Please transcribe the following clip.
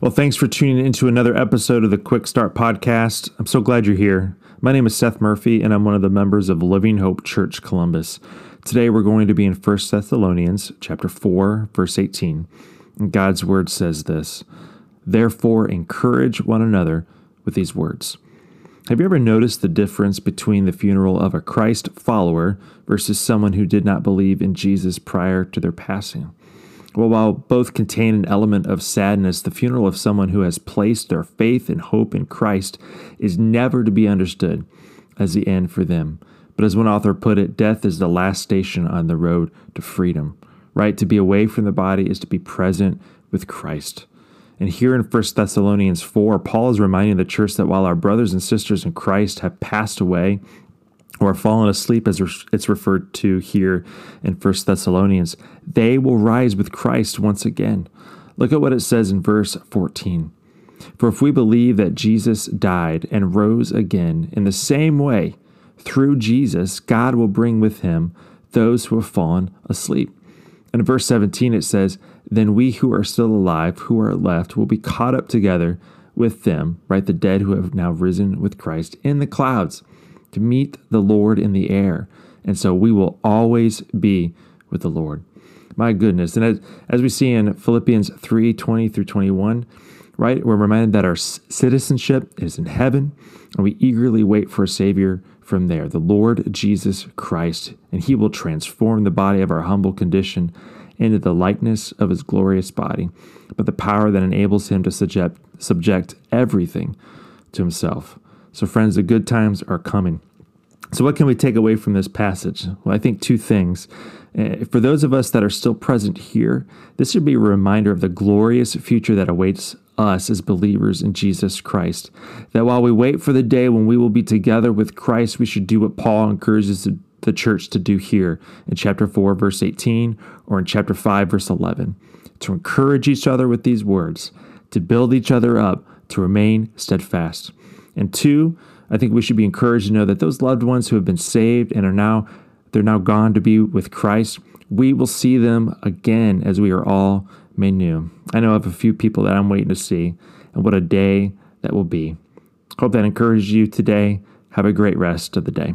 Well, thanks for tuning into another episode of the Quick Start Podcast. I'm so glad you're here. My name is Seth Murphy, and I'm one of the members of Living Hope Church Columbus. Today, we're going to be in First Thessalonians chapter 4, verse 18. And God's word says this, "Therefore, encourage one another with these words." Have you ever noticed the difference between the funeral of a Christ follower versus someone who did not believe in Jesus prior to their passing? Well, while both contain an element of sadness, the funeral of someone who has placed their faith and hope in Christ is never to be understood as the end for them. But as one author put it, death is the last station on the road to freedom, right? To be away from the body is to be present with Christ. And here in 1 Thessalonians 4, Paul is reminding the church that while our brothers and sisters in Christ have passed away, or fallen asleep, as it's referred to here in 1 Thessalonians, they will rise with Christ once again. Look at what it says in verse 14. "For if we believe that Jesus died and rose again, in the same way, through Jesus, God will bring with him those who have fallen asleep." And in verse 17, it says, "Then we who are still alive, who are left, will be caught up together with them," right? The dead who have now risen with Christ, "in the clouds, to meet the Lord in the air. And so we will always be with the Lord." My goodness. And as we see in Philippians 3:20 through 21, right, we're reminded that our citizenship is in heaven, and we eagerly wait for a Savior from there, the Lord Jesus Christ, and he will transform the body of our humble condition into the likeness of his glorious body, but the power that enables him to subject everything to himself. So friends, the good times are coming. So what can we take away from this passage? Well, I think two things. For those of us that are still present here, this should be a reminder of the glorious future that awaits us as believers in Jesus Christ. That while we wait for the day when we will be together with Christ, we should do what Paul encourages the church to do here in chapter 4, verse 18, or in chapter 5, verse 11, to encourage each other with these words, to build each other up, to remain steadfast. And two, I think we should be encouraged to know that those loved ones who have been saved and they're now gone to be with Christ, we will see them again as we are all made new. I know of a few people that I'm waiting to see, and what a day that will be. Hope that encouraged you today. Have a great rest of the day.